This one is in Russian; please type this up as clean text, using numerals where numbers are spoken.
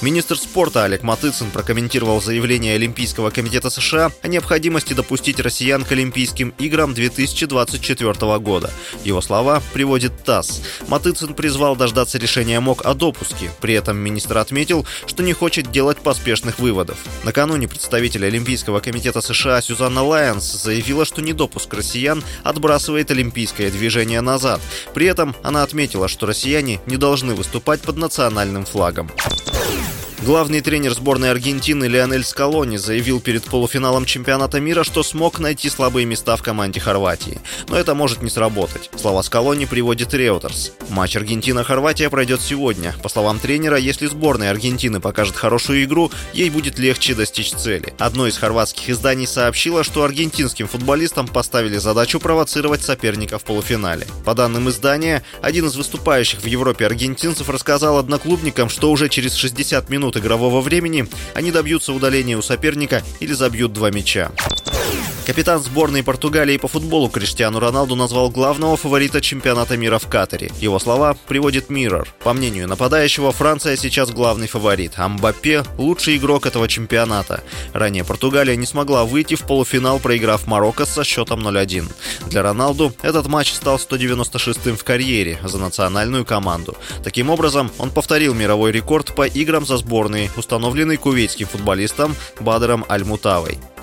Министр спорта Олег Матыцин прокомментировал заявление Олимпийского комитета США о необходимости допустить россиян к Олимпийским играм 2024 года. Его слова приводит ТАСС. Матыцин призвал дождаться решения МОК о допуске. При этом министр отметил, что не хочет делать поспешных выводов. Накануне представитель Олимпийского комитета США Сюзанна Лайонс заявила, что недопуск россиян отбрасывает олимпийское движение назад. При этом она отметила, что россияне не должны выступать под национальным флагом. Главный тренер сборной Аргентины Леонель Скалони заявил перед полуфиналом чемпионата мира, что смог найти слабые места в команде Хорватии. Но это может не сработать. Слова Скалони приводит Реутерс. Матч Аргентина-Хорватия пройдет сегодня. По словам тренера, если сборная Аргентины покажет хорошую игру, ей будет легче достичь цели. Одно из хорватских изданий сообщило, что аргентинским футболистам поставили задачу провоцировать соперника в полуфинале. По данным издания, один из выступающих в Европе аргентинцев рассказал одноклубникам, что уже через 60 минут игрового времени они добьются удаления у соперника или забьют два мяча. Капитан сборной Португалии по футболу Криштиану Роналду назвал главного фаворита чемпионата мира в Катаре. Его слова приводит Mirror. По мнению нападающего, Франция сейчас главный фаворит. Амбапе – лучший игрок этого чемпионата. Ранее Португалия не смогла выйти в полуфинал, проиграв Марокко со счетом 0-1. Для Роналду этот матч стал 196-м в карьере за национальную команду. Таким образом, он повторил мировой рекорд по играм за сборные, установленный кувейтским футболистом Бадером Альмутавой.